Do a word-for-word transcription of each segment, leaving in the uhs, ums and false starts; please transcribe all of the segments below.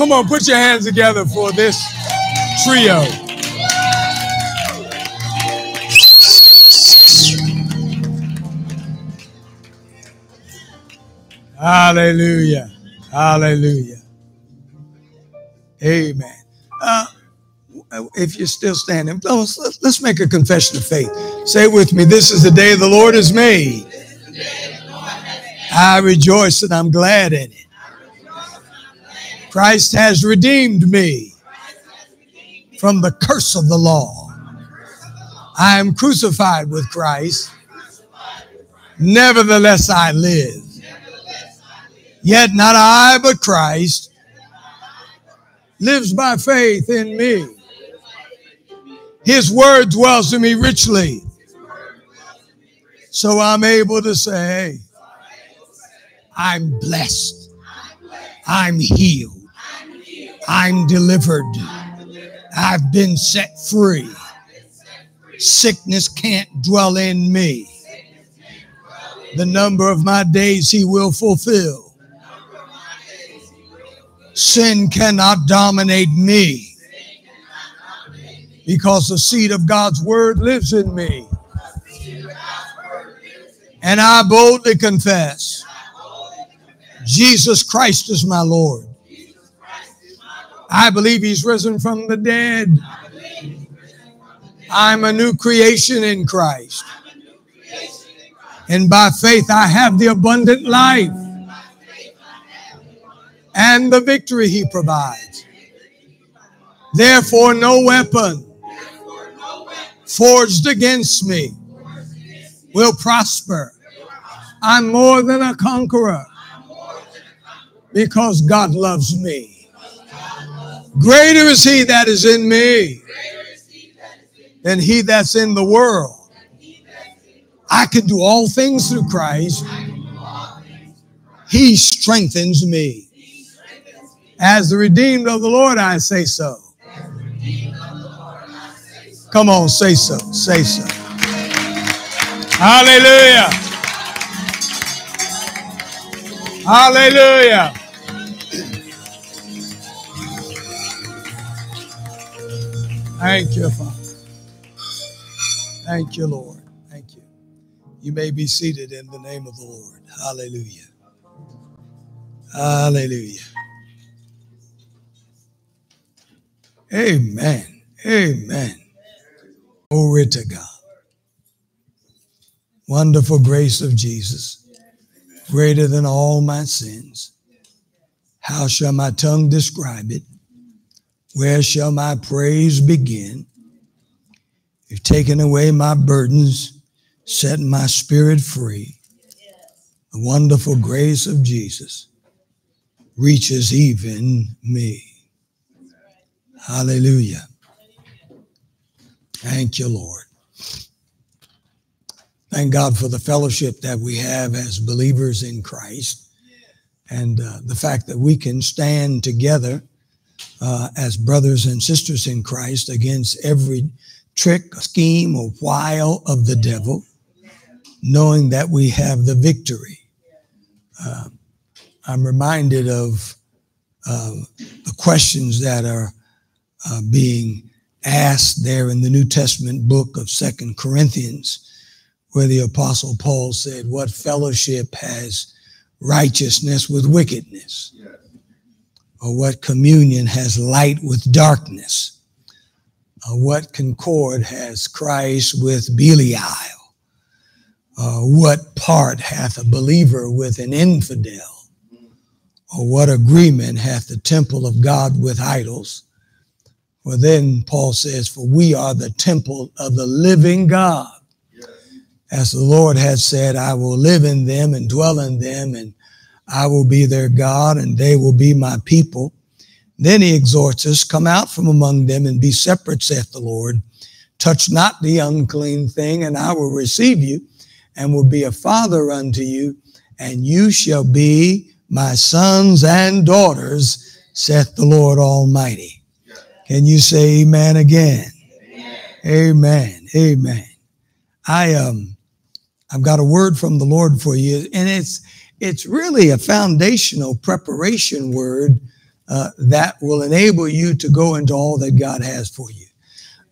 Come on, put your hands together for this trio. Hallelujah. Hallelujah. Amen. Uh, if you're still standing, let's, let's make a confession of faith. Say with me, this is the day the Lord has made. I rejoice and I'm glad in it. Christ has redeemed me from the curse of the law. I am crucified with Christ. Nevertheless, I live. Yet not I, but Christ lives by faith in me. His word dwells in me richly. So I'm able to say, I'm blessed. I'm healed. I'm delivered. I've been set free. Sickness can't dwell in me. The number of my days he will fulfill. Sin cannot dominate me because the seed of God's word lives in me. And I boldly confess, Jesus Christ is my Lord. I believe he's risen from the dead. I'm a new creation in Christ. And by faith, I have the abundant life and the victory he provides. Therefore, no weapon forged against me will prosper. I'm more than a conqueror because God loves me. Greater is he that is in me than he that's in the world. I can do all things through Christ. He strengthens me. As the redeemed of the Lord, I say so. Come on, say so, say so. Hallelujah. Hallelujah. Thank you, Father. Thank you, Lord. Thank you. You may be seated in the name of the Lord. Hallelujah. Hallelujah. Amen. Amen. Glory to God. Wonderful grace of Jesus, greater than all my sins. How shall my tongue describe it? Where shall my praise begin? You've taken away my burdens, set my spirit free. The wonderful grace of Jesus reaches even me. Hallelujah. Thank you, Lord. Thank God for the fellowship that we have as believers in Christ, and uh, the fact that we can stand together uh, as brothers and sisters in Christ against every trick, scheme, or wile of the devil, knowing that we have the victory. Uh, I'm reminded of uh, the questions that are Uh, being asked there in the New Testament book of Second Corinthians, where the Apostle Paul said, what fellowship has righteousness with wickedness? Yes. Or what communion has light with darkness? Or what concord has Christ with Belial? Or what part hath a believer with an infidel? Or what agreement hath the temple of God with idols? Well, then Paul says, for we are the temple of the living God. Yes. As the Lord has said, I will live in them and dwell in them, and I will be their God, and they will be my people. Then he exhorts us, come out from among them and be separate, saith the Lord. Touch not the unclean thing, and I will receive you, and will be a father unto you, and you shall be my sons and daughters, saith the Lord Almighty. Can you say amen again? Amen. Amen. Amen. I, um, I've got a word from the Lord for you, and it's, it's really a foundational preparation word uh, that will enable you to go into all that God has for you.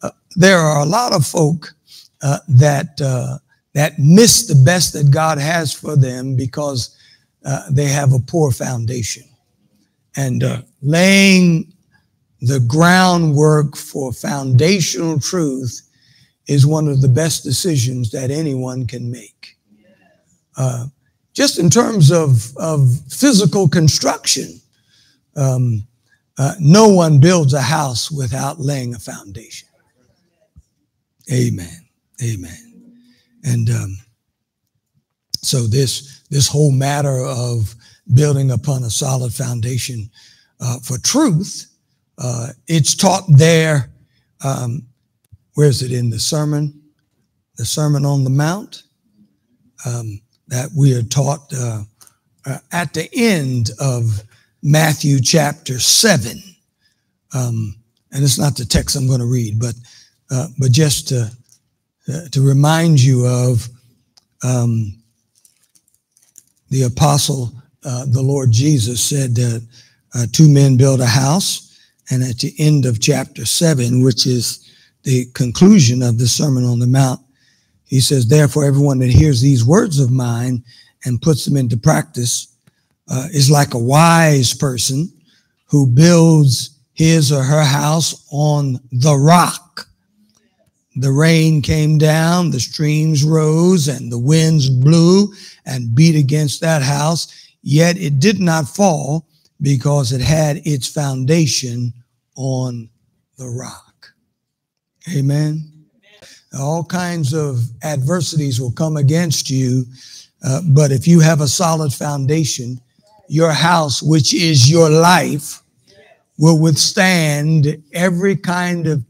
Uh, there are a lot of folk uh, that uh, that miss the best that God has for them because uh, they have a poor foundation. And uh, laying the groundwork for foundational truth is one of the best decisions that anyone can make. Uh, just in terms of, of physical construction, um, uh, no one builds a house without laying a foundation. Amen. Amen. And um, so this, this whole matter of building upon a solid foundation uh, for truth, uh, it's taught there. Um, where is it in the sermon? The Sermon on the Mount. Um, that we are taught uh, uh, at the end of Matthew chapter seven. Um, and it's not the text I'm going to read, but uh, but just to, uh, to remind you of um, the apostle, uh, the Lord Jesus said that uh, two men build a house, and at the end of chapter seven, which is the conclusion of the Sermon on the Mount, he says, therefore, everyone that hears these words of mine and puts them into practice uh, is like a wise person who builds his or her house on the rock. The rain came down, the streams rose, and the winds blew and beat against that house. Yet it did not fall because it had its foundation on the rock. Amen. All kinds of adversities will come against you, uh, but if you have a solid foundation, your house, which is your life, will withstand every kind of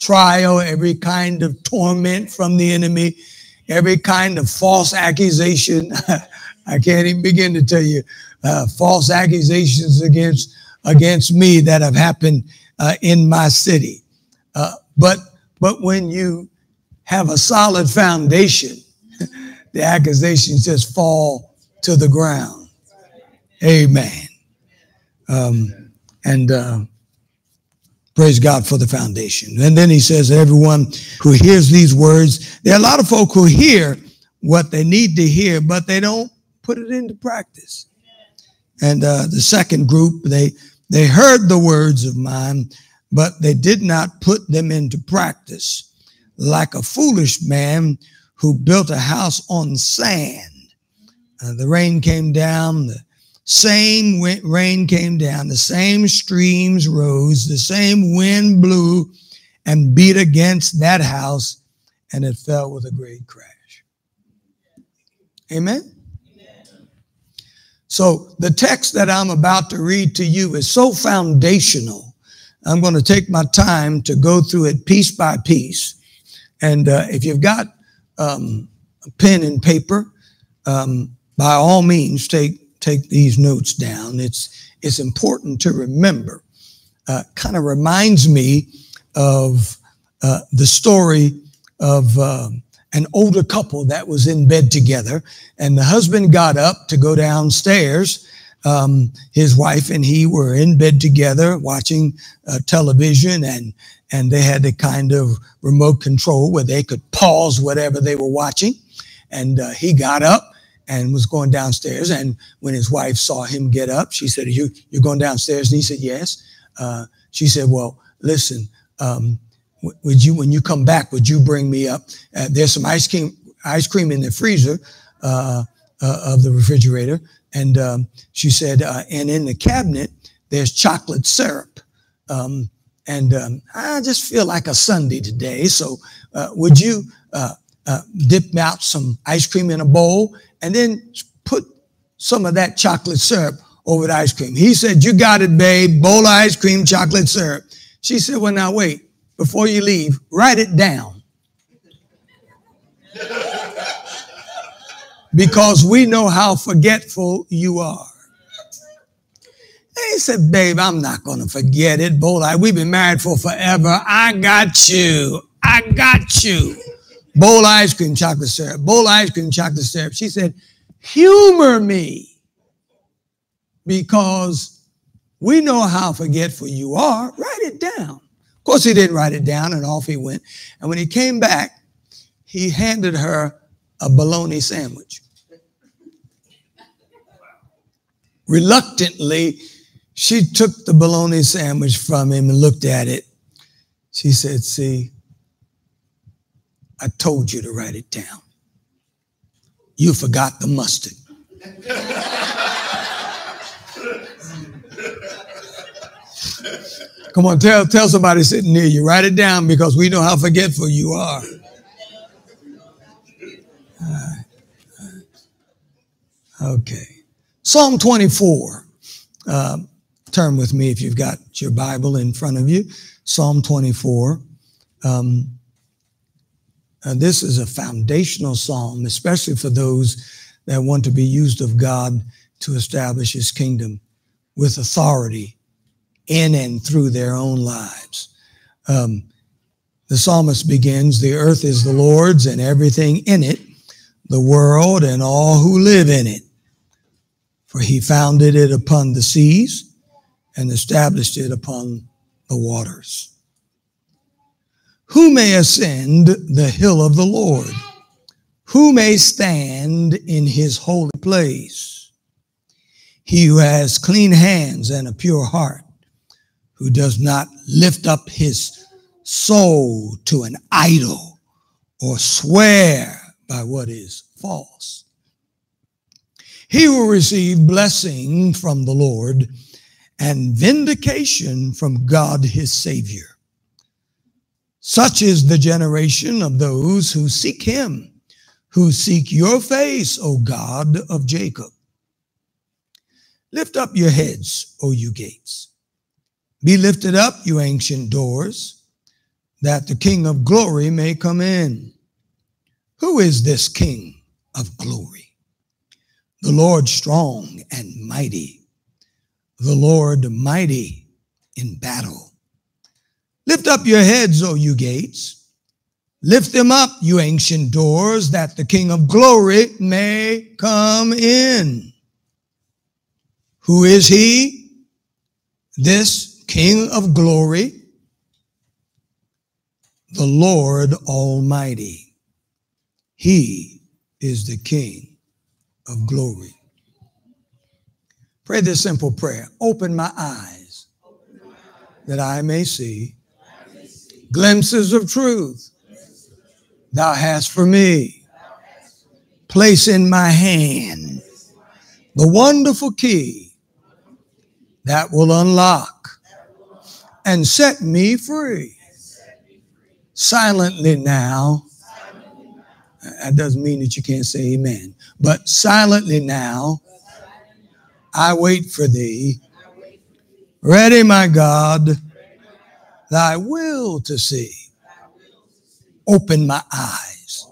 trial, every kind of torment from the enemy, every kind of false accusation. I can't even begin to tell you uh, false accusations against against me that have happened uh, in my city. Uh, but But when you have a solid foundation, the accusations just fall to the ground. Amen. Um, and uh, praise God for the foundation. And then he says, everyone who hears these words, there are a lot of folk who hear what they need to hear, but they don't put it into practice. And uh, the second group, they, they heard the words of mine, but they did not put them into practice, like a foolish man who built a house on sand. Uh, the rain came down, the same wind, rain came down, the same streams rose, the same wind blew and beat against that house, and it fell with a great crash. Amen? Amen. So the text that I'm about to read to you is so foundational. I'm going to take my time to go through it piece by piece. And uh, if you've got um, a pen and paper, um, by all means, take take these notes down. It's, it's important to remember. Uh, kind of reminds me of uh, the story of uh, an older couple that was in bed together. And the husband got up to go downstairs. Um, his wife and he were in bed together watching uh, television, and and they had the kind of remote control where they could pause whatever they were watching. And uh, he got up and was going downstairs. And when his wife saw him get up, she said, Are you, you're going downstairs? And he said, yes. Uh, she said, well, listen, um, would you, when you come back, would you bring me up? Uh, there's some ice cream, ice cream in the freezer uh, uh, of the refrigerator. And um, she said, uh, and in the cabinet, there's chocolate syrup. Um, and um, I just feel like a Sunday today. So uh, would you uh, uh, dip out some ice cream in a bowl and then put some of that chocolate syrup over the ice cream? He said, you got it, babe. Bowl of ice cream, chocolate syrup. She said, well, now wait. Before you leave, write it down. Because we know how forgetful you are. And he said, babe, I'm not going to forget it. Bowl of, we've been married for forever. I got you. I got you. Bowl of ice cream, chocolate syrup. Bowl of ice cream, chocolate syrup. She said, humor me. Because We know how forgetful you are. Write it down. Of course, he didn't write it down, and off he went. And when he came back, he handed her a bologna sandwich. Reluctantly, she took the bologna sandwich from him and looked at it. She said, see, I told you to write it down. You forgot the mustard. Come on, tell, tell somebody sitting near you, write it down, because we know how forgetful you are. All right. All right. Okay. Psalm twenty-four. Uh, turn with me if you've got your Bible in front of you. Psalm twenty-four. Um, uh, this is a foundational psalm, especially for those that want to be used of God to establish his kingdom with authority in and through their own lives. Um, the psalmist begins, the earth is the Lord's and everything in it, the world and all who live in it. For he founded it upon the seas and established it upon the waters. Who may ascend the hill of the Lord? Who may stand in his holy place? He who has clean hands and a pure heart, who does not lift up his soul to an idol or swear by what is false. He will receive blessing from the Lord and vindication from God his Savior. Such is the generation of those who seek him, who seek your face, O God of Jacob. Lift up your heads, O you gates. Be lifted up, you ancient doors, that the King of glory may come in. Who is this King of glory? The Lord strong and mighty, the Lord mighty in battle. Lift up your heads, O you gates. Lift them up, you ancient doors, that the King of glory may come in. Who is he? This King of glory, the Lord Almighty. He is the King of glory. Pray this simple prayer. Open my eyes that I may see glimpses of truth thou hast for me. Place in my hand the wonderful key that will unlock and set me free. Silently now. That doesn't mean that you can't say amen. But silently now, I wait for thee. Ready, my God, thy will to see. Open my eyes.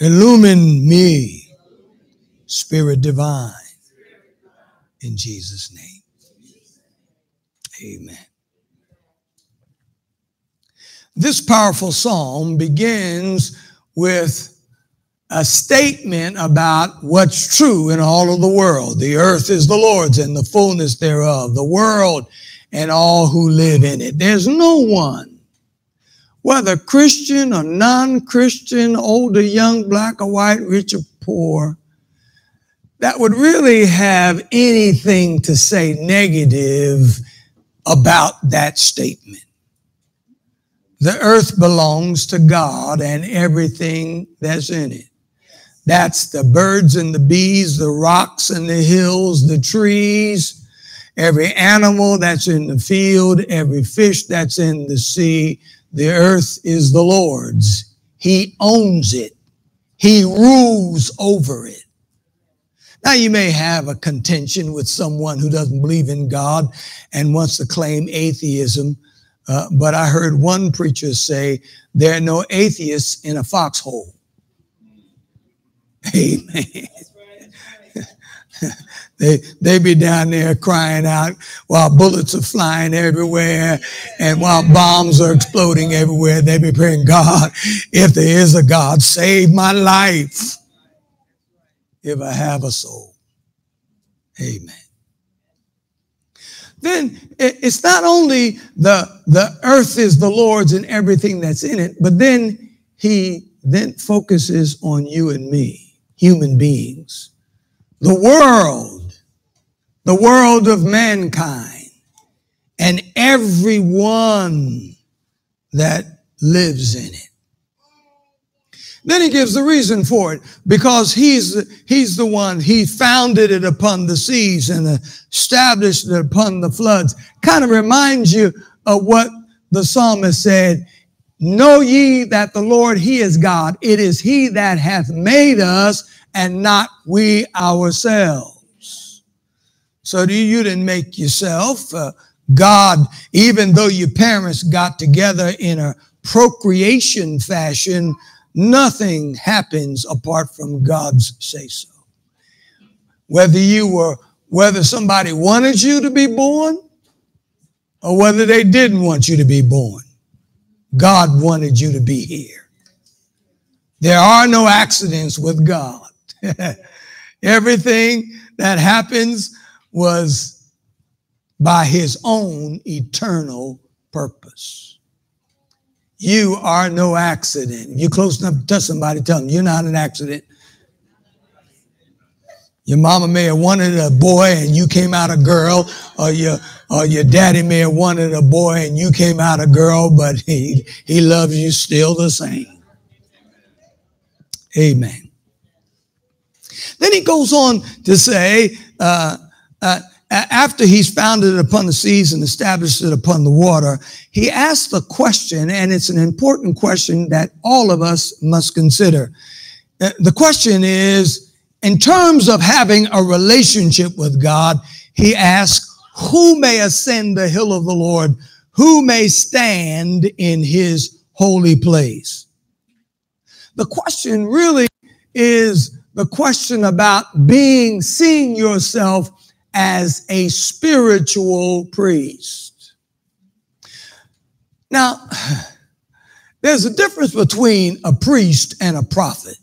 Illumine me, Spirit divine. In Jesus' name. Amen. This powerful psalm begins with a statement about what's true in all of the world. The earth is the Lord's and the fullness thereof, the world and all who live in it. There's no one, whether Christian or non-Christian, old or young, black or white, rich or poor, that would really have anything to say negative about that statement. The earth belongs to God and everything that's in it. That's the birds and the bees, the rocks and the hills, the trees, every animal that's in the field, every fish that's in the sea. The earth is the Lord's. He owns it. He rules over it. Now, you may have a contention with someone who doesn't believe in God and wants to claim atheism. Uh, but I heard one preacher say, there are no atheists in a foxhole. Amen. That's right, that's right. they, they be down there crying out while bullets are flying everywhere and while bombs are exploding everywhere. They be praying, God, if there is a God, save my life if I have a soul. Amen. then it's not only the, the earth is the Lord's and everything that's in it, but then he then focuses on you and me, human beings. The world, the world of mankind, and everyone that lives in it. Then he gives the reason for it, because he's, he's the one, he founded it upon the seas and established it upon the floods. Kind of reminds you of what the psalmist said, know ye that the Lord, he is God. It is he that hath made us and not we ourselves. So do you, you didn't make yourself. Uh, God, even though your parents got together in a procreation fashion, nothing happens apart from God's say-so. Whether you were, whether somebody wanted you to be born or whether they didn't want you to be born, God wanted you to be here. There are no accidents with God. Everything that happens was by his own eternal purpose. You are no accident. You're close enough to touch somebody, tell them you're not an accident. Your mama may have wanted a boy and you came out a girl, or your, or your daddy may have wanted a boy and you came out a girl, but he, he loves you still the same. Amen. Then he goes on to say, uh, uh, after he's founded it upon the seas and established it upon the water, he asks the question, and it's an important question that all of us must consider. The question is, in terms of having a relationship with God, he asks, who may ascend the hill of the Lord? Who may stand in his holy place? The question really is the question about being, seeing yourself as a spiritual priest. Now, there's a difference between a priest and a prophet.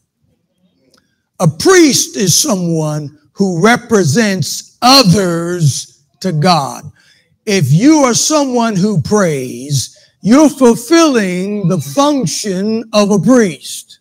A priest is someone who represents others to God. If you are someone who prays, you're fulfilling the function of a priest.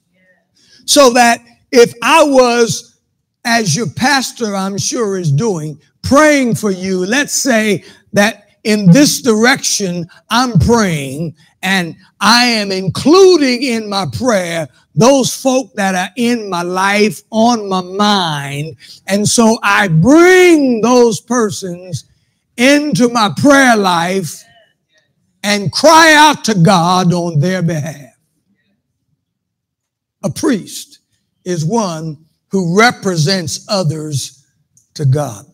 So that if I was, as your pastor I'm sure is doing, praying for you, let's say that in this direction I'm praying and I am including in my prayer those folk that are in my life, on my mind. And so I bring those persons into my prayer life and cry out to God on their behalf. A priest is one who represents others to God.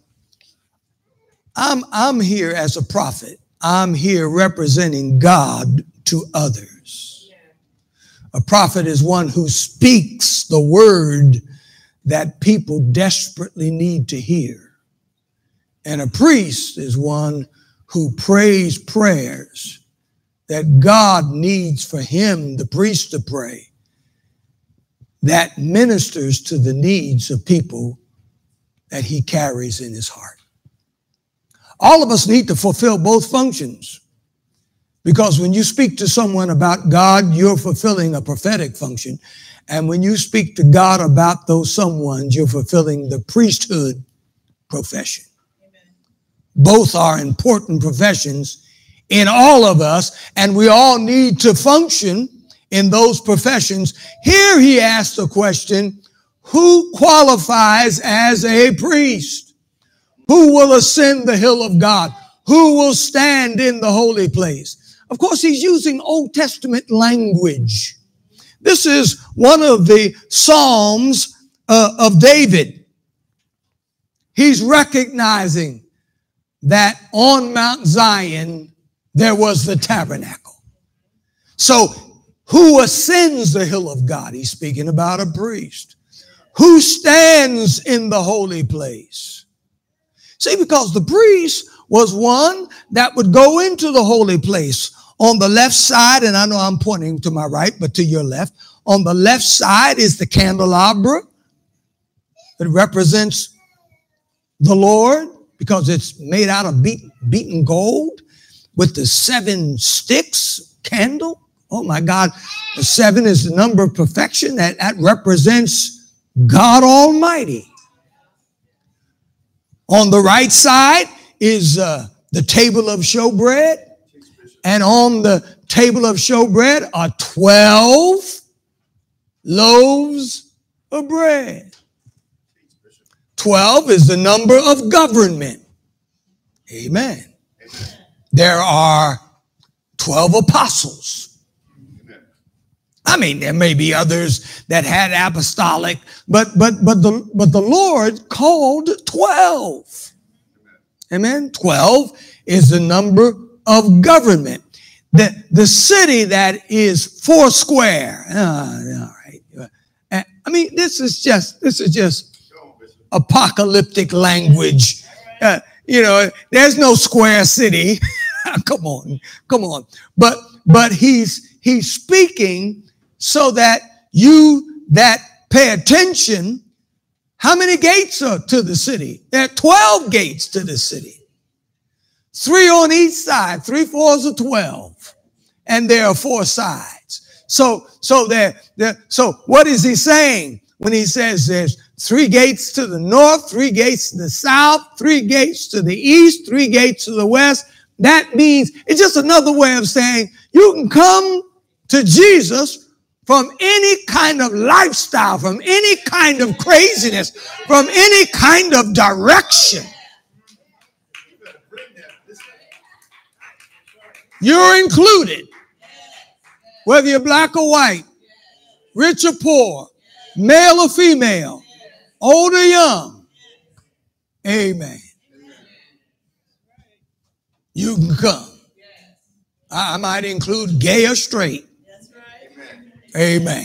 I'm, I'm here as a prophet. I'm here representing God to others. A prophet is one who speaks the word that people desperately need to hear. And a priest is one who prays prayers that God needs for him, the priest, to pray, that ministers to the needs of people that he carries in his heart. All of us need to fulfill both functions, because when you speak to someone about God, you're fulfilling a prophetic function. And when you speak to God about those someones, you're fulfilling the priesthood profession. Amen. Both are important professions in all of us, and we all need to function in those professions. Here he asks the question, who qualifies as a priest? Who will ascend the hill of God? Who will stand in the holy place? Of course, he's using Old Testament language. This is one of the Psalms uh, of David. He's recognizing that on Mount Zion, there was the tabernacle. So who ascends the hill of God? He's speaking about a priest. Who stands in the holy place? See, because the priest was one that would go into the holy place on the left side, and I know I'm pointing to my right, but to your left. On the left side is the candelabra that represents the Lord. because it's made out of beat, beaten gold with the seven sticks candle. Oh my God, the seven is the number of perfection that, that represents God Almighty. On the right side is uh, the table of showbread. And on the table of showbread are twelve loaves of bread. twelve is the number of government. Amen. Amen. There are twelve apostles. Amen. I mean, there may be others that had apostolic, but but but the but the Lord called twelve. Amen. Amen. twelve is the number of government. The, the city that is four square. Oh, all right. I mean, this is just this is just apocalyptic language. Uh, you know, there's no square city. Come on, come on. But but he's he's speaking so that you that pay attention, how many gates are to the city? There are twelve gates to the city. Three on each side, three fours of twelve. And there are four sides. So so there, there so what is he saying when he says there's three gates to the north, three gates to the south, three gates to the east, three gates to the west? That means it's just another way of saying you can come to Jesus from any kind of lifestyle, from any kind of craziness, from any kind of direction. You're included, whether you're black or white, rich or poor, male or female, old or young. Amen. You can come. I might include gay or straight. Amen.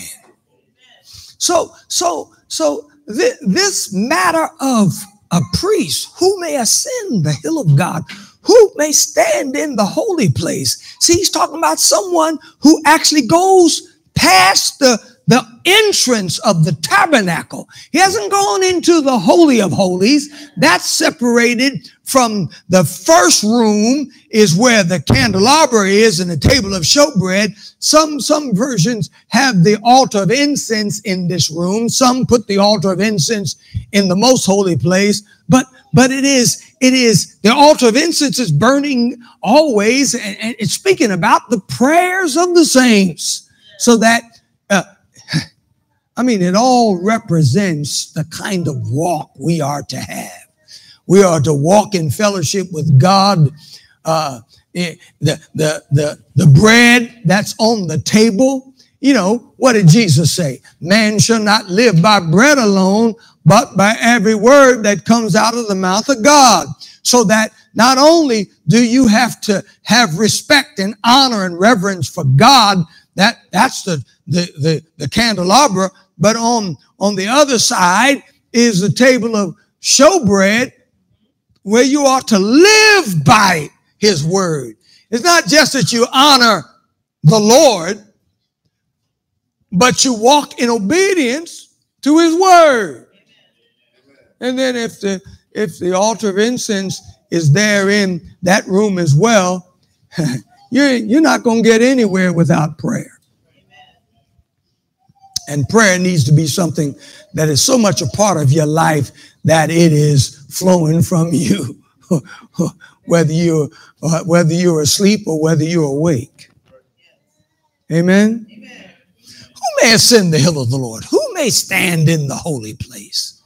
So, so, so th- this matter of a priest who may ascend the hill of God, who may stand in the holy place. See, he's talking about someone who actually goes past the The entrance of the tabernacle. He hasn't gone into the Holy of Holies. That's separated from the first room, is where the candelabra is and the table of showbread. Some, some versions have the altar of incense in this room. Some put the altar of incense in the most holy place. But, but it is, it is, the altar of incense is burning always, and, and it's speaking about the prayers of the saints, so that I mean, it all represents the kind of walk we are to have. We are to walk in fellowship with God. Uh, the, the, the, the bread that's on the table. You know, what did Jesus say? Man shall not live by bread alone, but by every word that comes out of the mouth of God. So that not only do you have to have respect and honor and reverence for God, that, that's the, the, the, the candelabra. But on, on the other side is the table of showbread, where you are to live by his word. It's not just that you honor the Lord, but you walk in obedience to his word. And then if the, if the altar of incense is there in that room as well, you're, you're not going to get anywhere without prayer. And prayer needs to be something that is so much a part of your life that it is flowing from you, whether you're, uh, whether you're asleep or whether you're awake. Amen? Amen. Who may ascend the hill of the Lord? Who may stand in the holy place?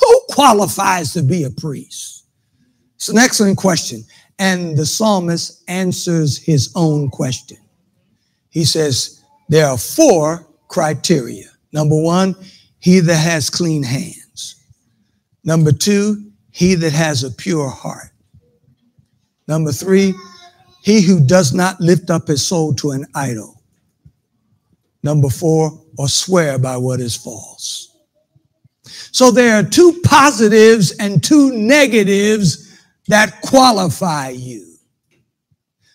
Who qualifies to be a priest? It's an excellent question. And the psalmist answers his own question. He says, there are four criteria. Number one, he that has clean hands. Number two, he that has a pure heart. Number three, he who does not lift up his soul to an idol. Number four, or swear by what is false. So there are two positives and two negatives that qualify you.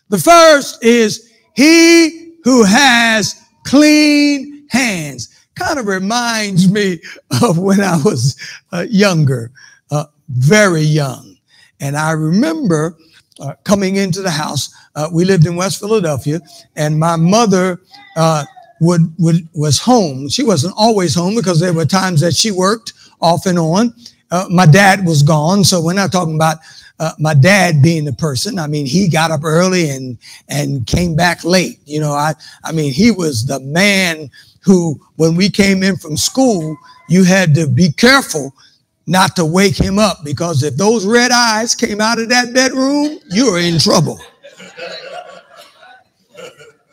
The first is he who has clean hands. Kind of reminds me of when I was uh, younger, uh, very young. And I remember uh, coming into the house. Uh, we lived in West Philadelphia, and my mother uh, would, would was home. She wasn't always home because there were times that she worked off and on. Uh, my dad was gone, so we're not talking about uh, my dad being the person. I mean, he got up early and and came back late. You know, I I mean, he was the man who, when we came in from school, you had to be careful not to wake him up, because if those red eyes came out of that bedroom, you were in trouble.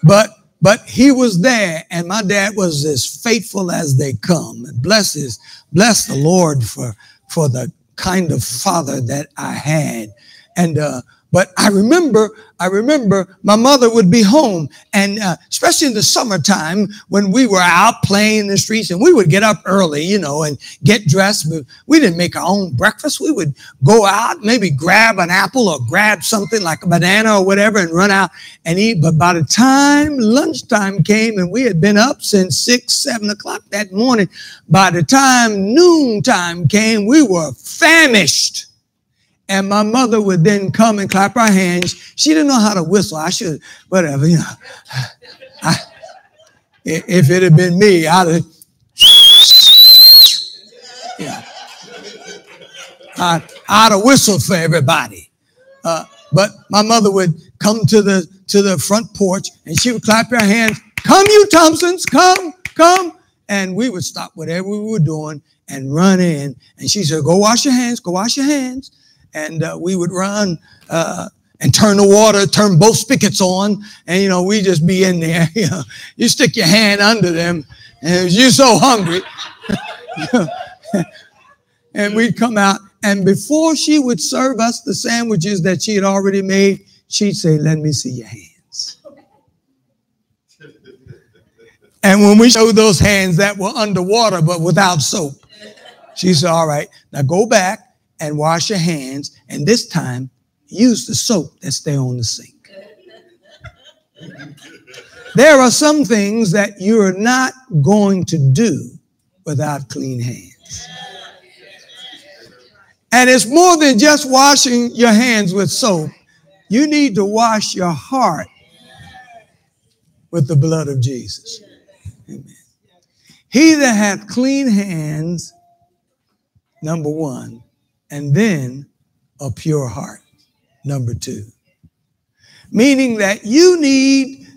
But but he was there, and my dad was as faithful as they come. And bless his, bless the Lord for for the kind of father that I had. And uh, but I remember, I remember my mother would be home, and uh, especially in the summertime when we were out playing in the streets, and we would get up early, you know, and get dressed. We didn't make our own breakfast. We would go out, maybe grab an apple or grab something like a banana or whatever, and run out and eat. But by the time lunchtime came, and we had been up since six, seven o'clock that morning, by the time noontime came, we were famished. And my mother would then come and clap her hands. She didn't know how to whistle. I should, whatever, you know. I, if it had been me, I'd have, yeah. I, I'd have whistled for everybody. Uh, but my mother would come to the to the front porch, and she would clap her hands. Come, you Thompsons, come, come. And we would stop whatever we were doing and run in. And she said, go wash your hands, go wash your hands. And uh, we would run uh, and turn the water, turn both spigots on. And, you know, we just be in there. You know, you stick your hand under them, and you're so hungry. And we'd come out. And before she would serve us the sandwiches that she had already made, she'd say, let me see your hands. And when we showed those hands that were underwater but without soap, she said, all right, now go back and wash your hands, and this time use the soap that's there on the sink. There are some things that you're not going to do without clean hands. And it's more than just washing your hands with soap. You need to wash your heart with the blood of Jesus. Amen. He that hath clean hands, number one, and then a pure heart, number two. Meaning that you need,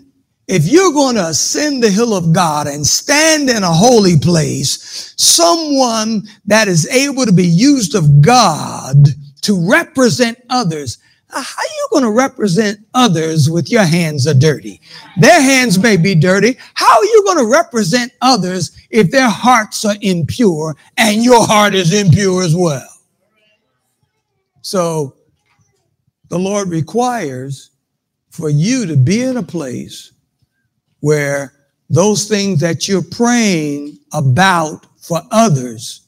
if you're going to ascend the hill of God and stand in a holy place, someone that is able to be used of God to represent others. How are you going to represent others with your hands are dirty? Their hands may be dirty. How are you going to represent others if their hearts are impure and your heart is impure as well? So the Lord requires for you to be in a place where those things that you're praying about for others,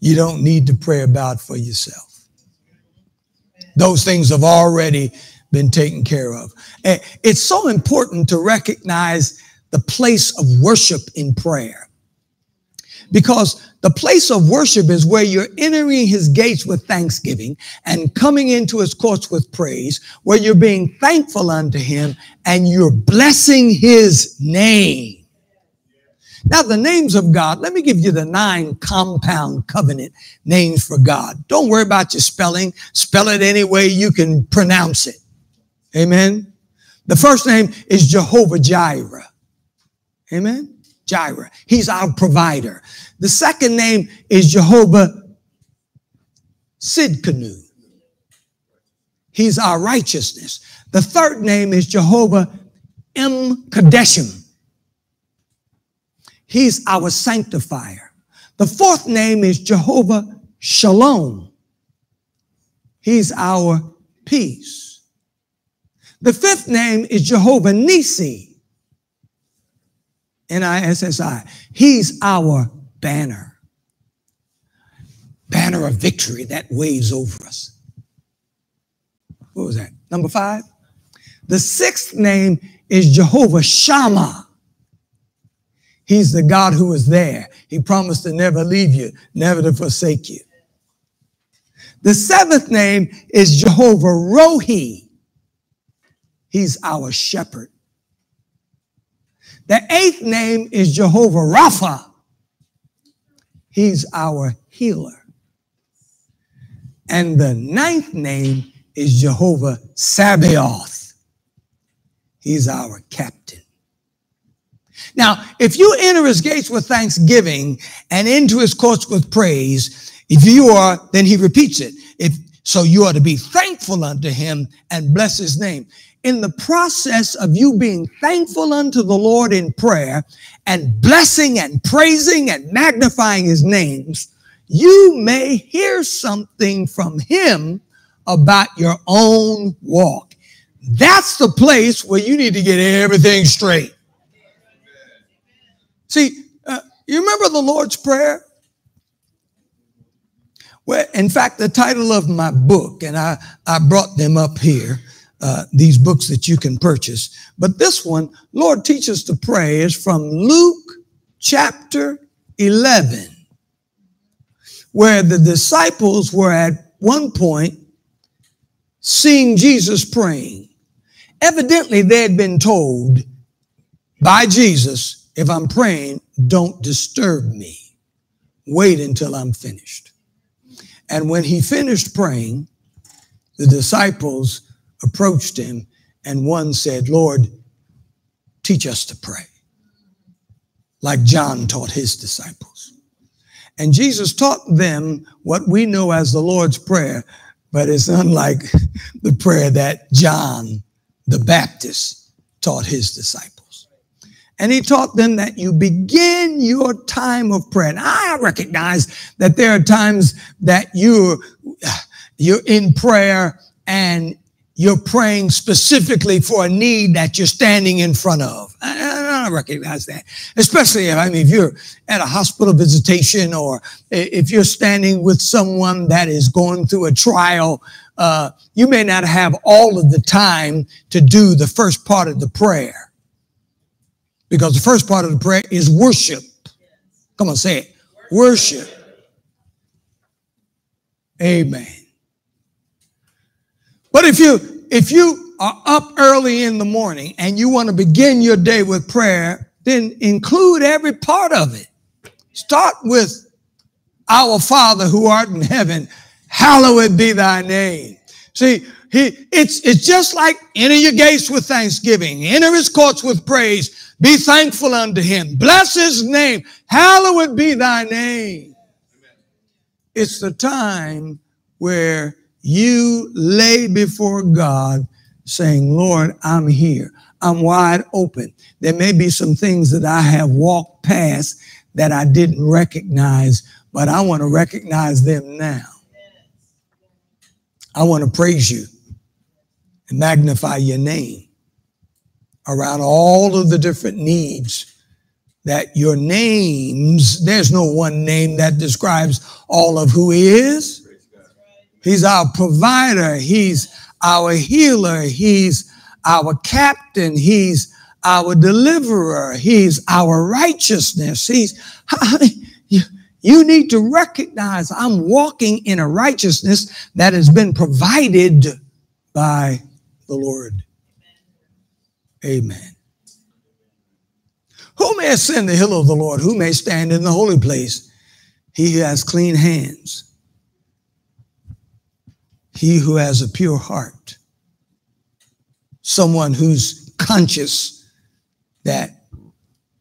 you don't need to pray about for yourself. Those things have already been taken care of. It's so important to recognize the place of worship in prayer, because the place of worship is where you're entering his gates with thanksgiving and coming into his courts with praise, where you're being thankful unto him and you're blessing his name. Now, the names of God, let me give you the nine compound covenant names for God. Don't worry about your spelling. Spell it any way you can pronounce it. Amen. The first name is Jehovah Jireh. Amen. Jireh. He's our provider. The second name is Jehovah Sidkenu. He's our righteousness. The third name is Jehovah M. Kadeshim. He's our sanctifier. The fourth name is Jehovah Shalom. He's our peace. The fifth name is Jehovah Nissi. N I S S I. He's our banner. Banner of victory that waves over us. What was that? Number five. The sixth name is Jehovah Shammah. He's the God who is there. He promised to never leave you, never to forsake you. The seventh name is Jehovah Rohi. He's our shepherd. The eighth name is Jehovah Rapha. He's our healer. And the ninth name is Jehovah Sabaoth. He's our captain. Now, if you enter his gates with thanksgiving and into his courts with praise, if you are, then he repeats it. If so, you are to be thankful unto him and bless his name. In the process of you being thankful unto the Lord in prayer and blessing and praising and magnifying his names, you may hear something from him about your own walk. That's the place where you need to get everything straight. See, uh, you remember the Lord's Prayer? Well, in fact, the title of my book, and I, I brought them up here, Uh, these books that you can purchase. But this one, Lord Teach Us to Pray, is from Luke chapter eleven, where the disciples were at one point seeing Jesus praying. Evidently, they had been told by Jesus, if I'm praying, don't disturb me. Wait until I'm finished. And when he finished praying, the disciples approached him, and one said, Lord, teach us to pray, like John taught his disciples. And Jesus taught them what we know as the Lord's Prayer, but it's unlike the prayer that John the Baptist taught his disciples. And he taught them that you begin your time of prayer. And I recognize that there are times that you're, you're in prayer and you're praying specifically for a need that you're standing in front of. I, I, I recognize that, especially if, I mean, if you're at a hospital visitation or if you're standing with someone that is going through a trial, uh, you may not have all of the time to do the first part of the prayer, because the first part of the prayer is worship. Come on, say it. Worship. Amen. But if you if you are up early in the morning and you want to begin your day with prayer, then include every part of it. Start with our Father who art in heaven, hallowed be thy name. See, he, it's, it's just like enter your gates with thanksgiving, enter his courts with praise, be thankful unto him, bless his name, hallowed be thy name. Amen. It's the time where you lay before God saying, Lord, I'm here. I'm wide open. There may be some things that I have walked past that I didn't recognize, but I want to recognize them now. I want to praise you and magnify your name around all of the different needs that your names, there's no one name that describes all of who he is. He's our provider. He's our healer. He's our captain. He's our deliverer. He's our righteousness. He's, you need to recognize I'm walking in a righteousness that has been provided by the Lord. Amen. Who may ascend the hill of the Lord? Who may stand in the holy place? He who has clean hands. He who has a pure heart, someone who's conscious that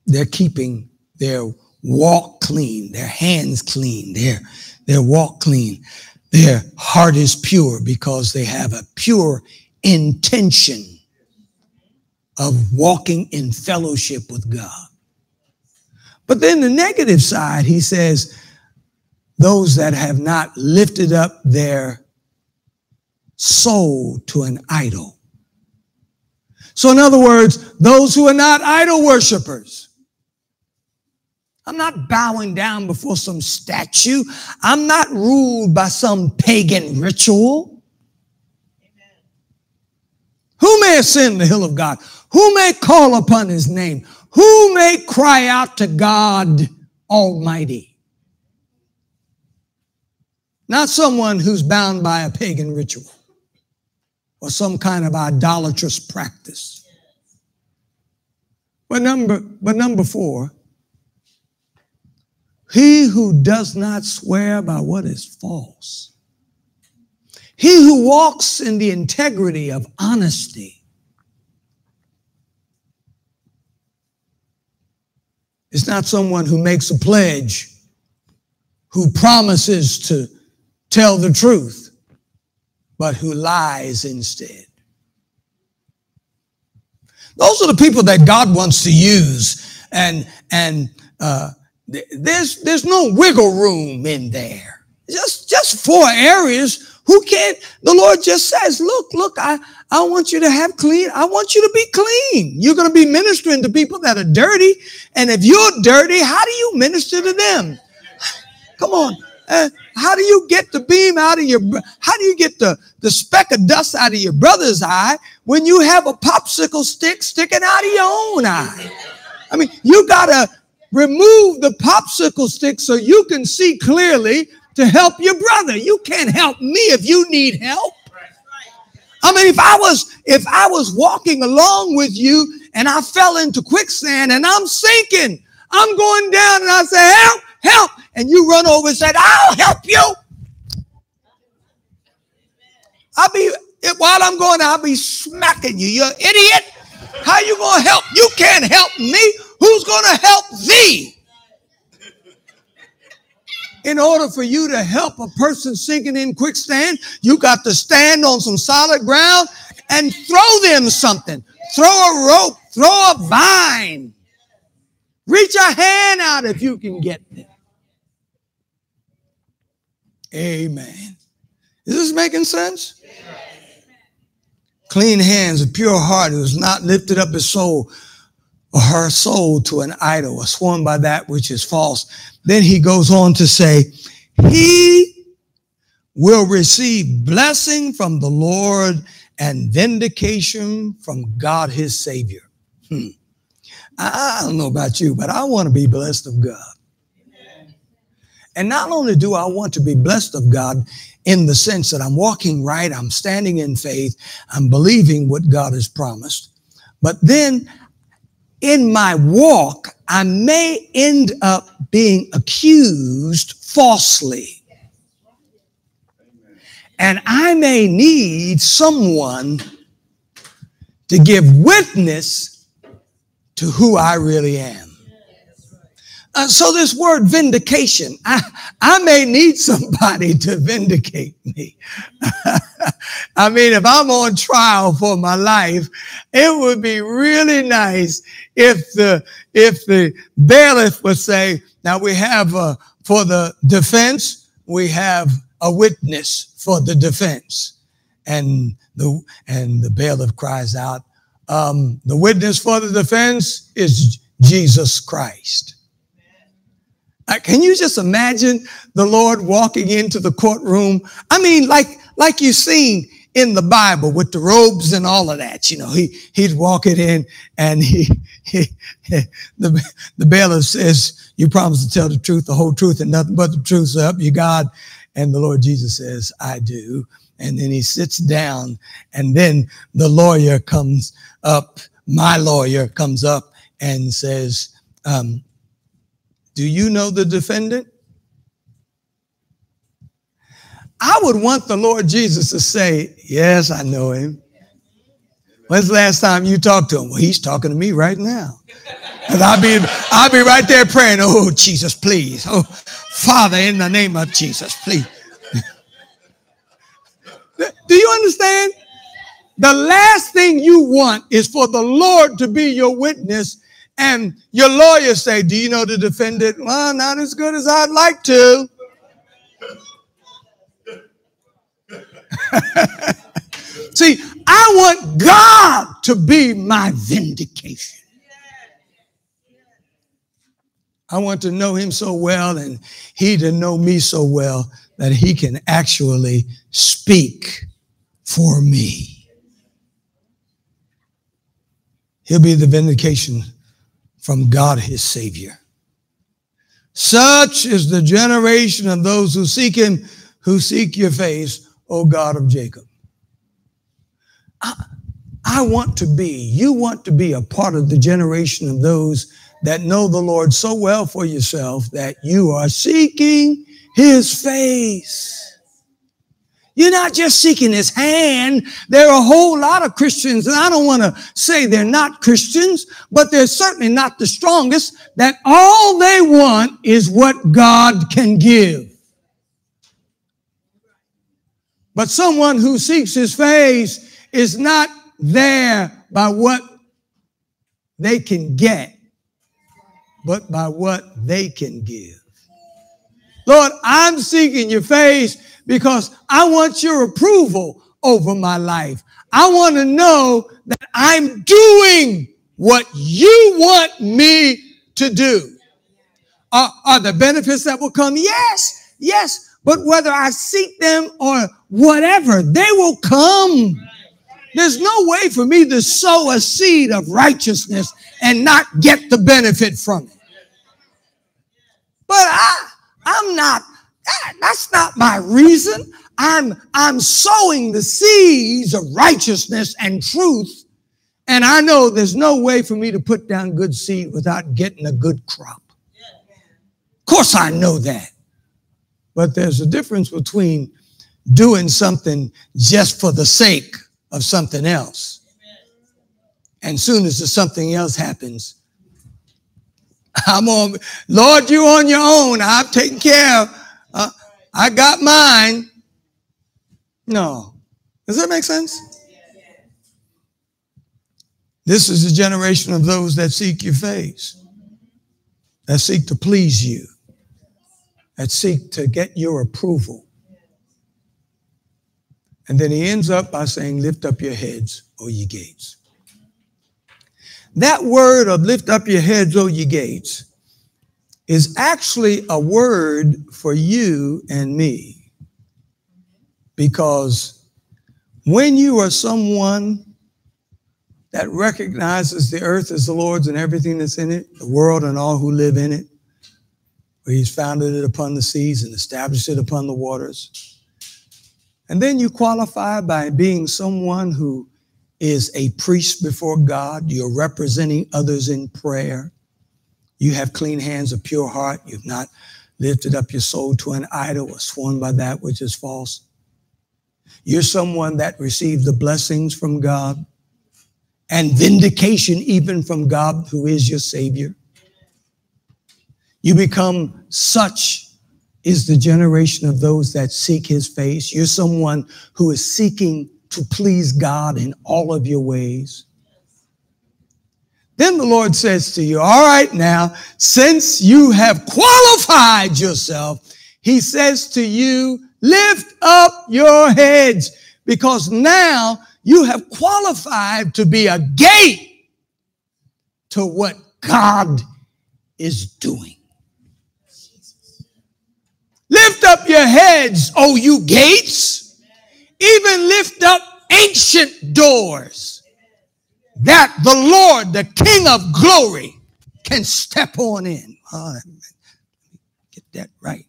they're keeping their walk clean, their hands clean, their, their walk clean, their heart is pure because they have a pure intention of walking in fellowship with God. But then the negative side, he says, those that have not lifted up their sold to an idol. So in other words, those who are not idol worshipers. I'm not bowing down before some statue. I'm not ruled by some pagan ritual. Amen. Who may ascend the hill of God? Who may call upon his name? Who may cry out to God Almighty? Not someone who's bound by a pagan ritual or some kind of idolatrous practice. But number, but number four, he who does not swear by what is false. He who walks in the integrity of honesty. It's not someone who makes a pledge, who promises to tell the truth, but who lies instead. Those are the people that God wants to use, and and uh, th- there's there's no wiggle room in there. Just just four areas. Who can't? The Lord just says, look, look, I, I want you to have clean. I want you to be clean. You're going to be ministering to people that are dirty. And if you're dirty, how do you minister to them? Come on. Uh, how do you get the beam out of your, how do you get the, the speck of dust out of your brother's eye when you have a popsicle stick sticking out of your own eye? I mean, you got to remove the popsicle stick so you can see clearly to help your brother. You can't help me if you need help. I mean, if I was if I was walking along with you and I fell into quicksand and I'm sinking, I'm going down and I say, help, help. And you run over and said, I'll help you. I'll be, while I'm going, I'll be smacking you. You're an idiot. How you going to help? You can't help me. Who's going to help thee? In order for you to help a person sinking in quicksand, you got to stand on some solid ground and throw them something. Throw a rope, throw a vine. Reach a hand out if you can get there. Amen. Is this making sense? Yes. Clean hands, a pure heart who has not lifted up his soul or her soul to an idol or sworn by that which is false. Then he goes on to say, he will receive blessing from the Lord and vindication from God, his Savior. Hmm. I, I don't know about you, but I want to be blessed of God. Amen. And not only do I want to be blessed of God in the sense that I'm walking right, I'm standing in faith, I'm believing what God has promised, but then in my walk, I may end up being accused falsely. And I may need someone to give witness to who I really am. Uh, so this word vindication, I, I may need somebody to vindicate me. I mean, if I'm on trial for my life, it would be really nice if the, if the bailiff would say, now we have, uh, for the defense, we have a witness for the defense. And the, and the bailiff cries out, um, the witness for the defense is Jesus Christ. Uh, can you just imagine the Lord walking into the courtroom? I mean, like, like you've seen in the Bible with the robes and all of that. You know, he, he'd walk it in and he, he the, the bailiff says, you promise to tell the truth, the whole truth and nothing but the truth. So help you God. And the Lord Jesus says, I do. And then he sits down and then the lawyer comes up. My lawyer comes up and says, um, do you know the defendant? I would want the Lord Jesus to say, yes, I know him. When's the last time you talked to him? Well, he's talking to me right now. Because I'll be, I'll be right there praying, oh, Jesus, please. Oh, Father, in the name of Jesus, please. Do you understand? The last thing you want is for the Lord to be your witness. And your lawyers say, do you know the defendant? Well, not as good as I'd like to. See, I want God to be my vindication. I want to know him so well and he to know me so well that he can actually speak for me. He'll be the vindication from God, his Savior. Such is the generation of those who seek him, who seek your face, O God of Jacob. I, I want to be, you want to be a part of the generation of those that know the Lord so well for yourself that you are seeking his face. You're not just seeking his hand. There are a whole lot of Christians, and I don't want to say they're not Christians, but they're certainly not the strongest, that all they want is what God can give. But someone who seeks his face is not there by what they can get, but by what they can give. Lord, I'm seeking your face because I want your approval over my life. I want to know that I'm doing what you want me to do. Are, are there benefits that will come? Yes, yes. But whether I seek them or whatever, they will come. There's no way for me to sow a seed of righteousness and not get the benefit from it. But I, I'm not. That, that's not my reason. I'm, I'm sowing the seeds of righteousness and truth. And I know there's no way for me to put down good seed without getting a good crop. Of course I know that. But there's a difference between doing something just for the sake of something else. And soon as the something else happens, I'm on, Lord, you're on your own. I've taken care of. Uh, I got mine. No. Does that make sense? This is the generation of those that seek your face, that seek to please you, that seek to get your approval. And then he ends up by saying, lift up your heads, O ye gates. That word of lift up your heads, O ye gates, is actually a word for you and me. Because when you are someone that recognizes the earth as the Lord's and everything that's in it, the world and all who live in it, for he's founded it upon the seas and established it upon the waters. And then you qualify by being someone who is a priest before God. You're representing others in prayer. You have clean hands, a pure heart. You've not lifted up your soul to an idol or sworn by that which is false. You're someone that received the blessings from God and vindication even from God, who is your Savior. You become such is the generation of those that seek his face. You're someone who is seeking to please God in all of your ways. Then the Lord says to you, all right now, since you have qualified yourself, he says to you, lift up your heads, because now you have qualified to be a gate to what God is doing. Lift up your heads, O you gates, even lift up ancient doors, that the Lord, the King of glory, can step on in. Oh, get that right.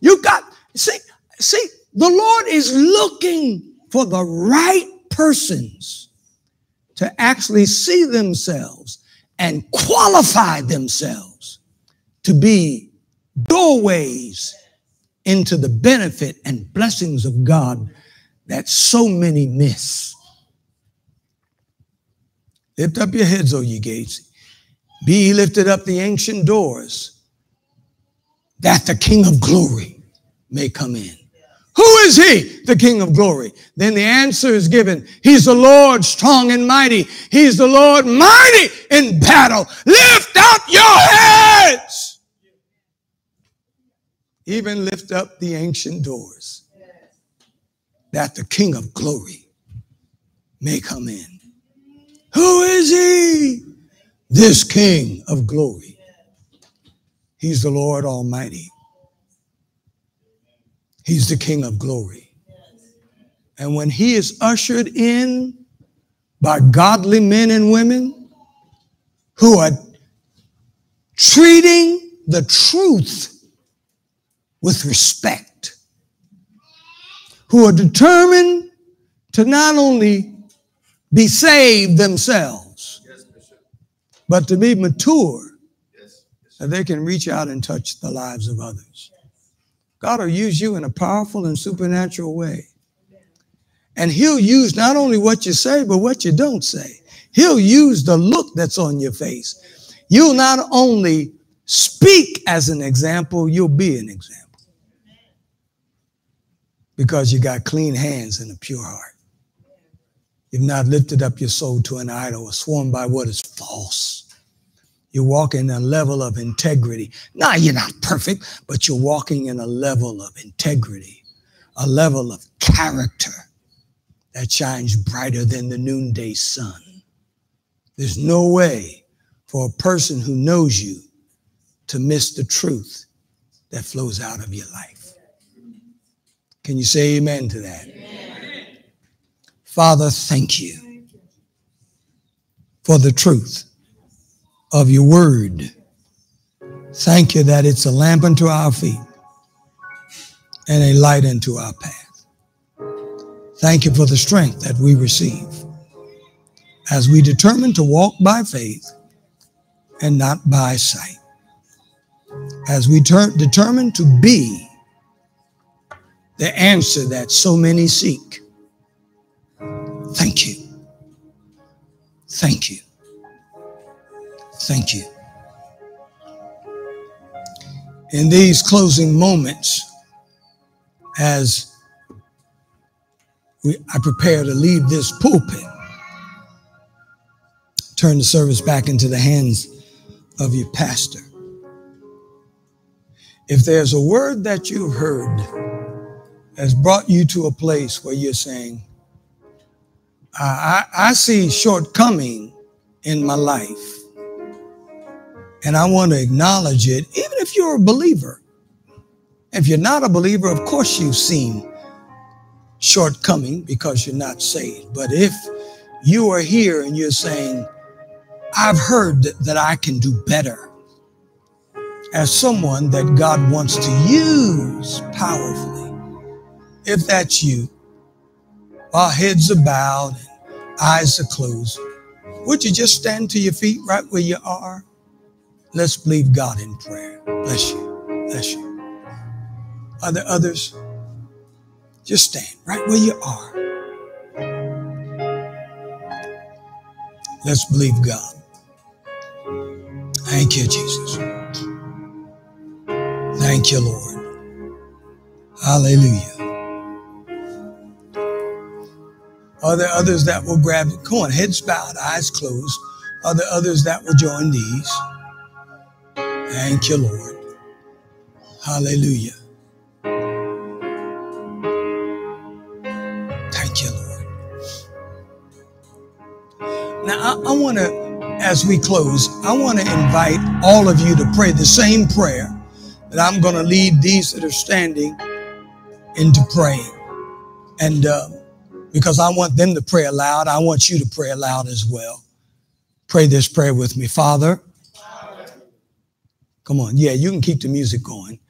You got, see, see, the Lord is looking for the right persons to actually see themselves and qualify themselves to be doorways into the benefit and blessings of God that so many miss. Lift up your heads, O ye gates. Be lifted up the ancient doors, that the King of glory may come in. Who is he, the King of glory? Then the answer is given. He's the Lord strong and mighty. He's the Lord mighty in battle. Lift up your heads. Even lift up the ancient doors, that the King of glory may come in. Who is he? This King of glory. He's the Lord Almighty. He's the King of glory. And when he is ushered in by godly men and women who are treating the truth with respect, who are determined to not only be saved themselves, yes, but to be mature, yes, so they can reach out and touch the lives of others. God will use you in a powerful and supernatural way. And he'll use not only what you say, but what you don't say. He'll use the look that's on your face. You'll not only speak as an example, you'll be an example. Because you got clean hands and a pure heart. You've not lifted up your soul to an idol or sworn by what is false. You're walking in a level of integrity. Now, you're not perfect, but you're walking in a level of integrity, a level of character that shines brighter than the noonday sun. There's no way for a person who knows you to miss the truth that flows out of your life. Can you say amen to that? Amen. Father, thank you for the truth of your word. Thank you that it's a lamp unto our feet and a light unto our path. Thank you for the strength that we receive as we determine to walk by faith and not by sight. As we ter- determine to be the answer that so many seek. Thank you. Thank you. Thank you. In these closing moments, as we, I prepare to leave this pulpit, turn the service back into the hands of your pastor. If there's a word that you've heard that's brought you to a place where you're saying, I, I, I see shortcoming in my life, and I want to acknowledge it, even if you're a believer. If you're not a believer, of course you've seen shortcoming because you're not saved. But if you are here and you're saying, I've heard that I can do better, as someone that God wants to use powerfully, if that's you, while heads are bowed and eyes are closed, would you just stand to your feet right where you are? Let's believe God in prayer. Bless you. Bless you. Are there others? Just stand right where you are. Let's believe God. Thank you, Jesus. Thank you, Lord. Hallelujah. Are there others that will grab it? Come on, heads bowed, eyes closed. Are there others that will join these? Thank you, Lord. Hallelujah. Thank you, Lord. Now, I, I want to, as we close, I want to invite all of you to pray the same prayer that I'm going to lead these that are standing into praying. And uh, because I want them to pray aloud, I want you to pray aloud as well. Pray this prayer with me. Father, come on. Yeah, you can keep the music going.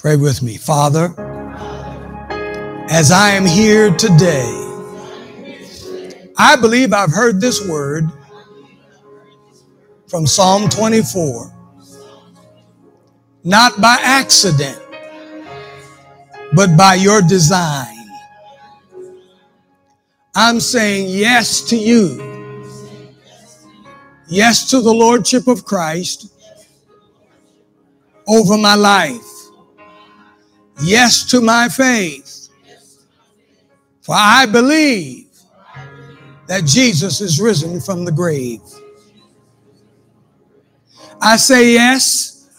Pray with me. Father, as I am here today, I believe I've heard this word from Psalm twenty-four, not by accident, but by your design. I'm saying yes to you. Yes to the Lordship of Christ over my life. Yes to my faith. For I believe that Jesus is risen from the grave. I say yes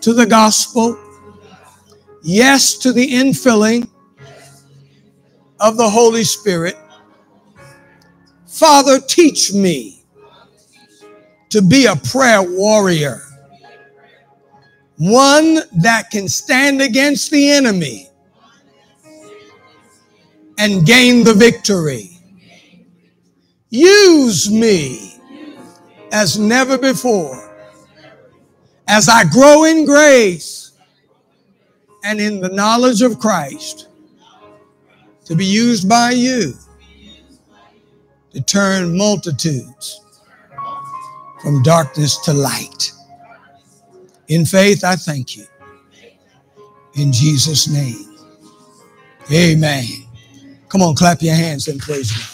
to the gospel. Yes to the infilling of the Holy Spirit. Father, teach me to be a prayer warrior. One that can stand against the enemy and gain the victory. Use me as never before. As I grow in grace and in the knowledge of Christ, to be used by you to turn multitudes from darkness to light. In faith, I thank you. In Jesus' name, amen. Come on, clap your hands and praise God.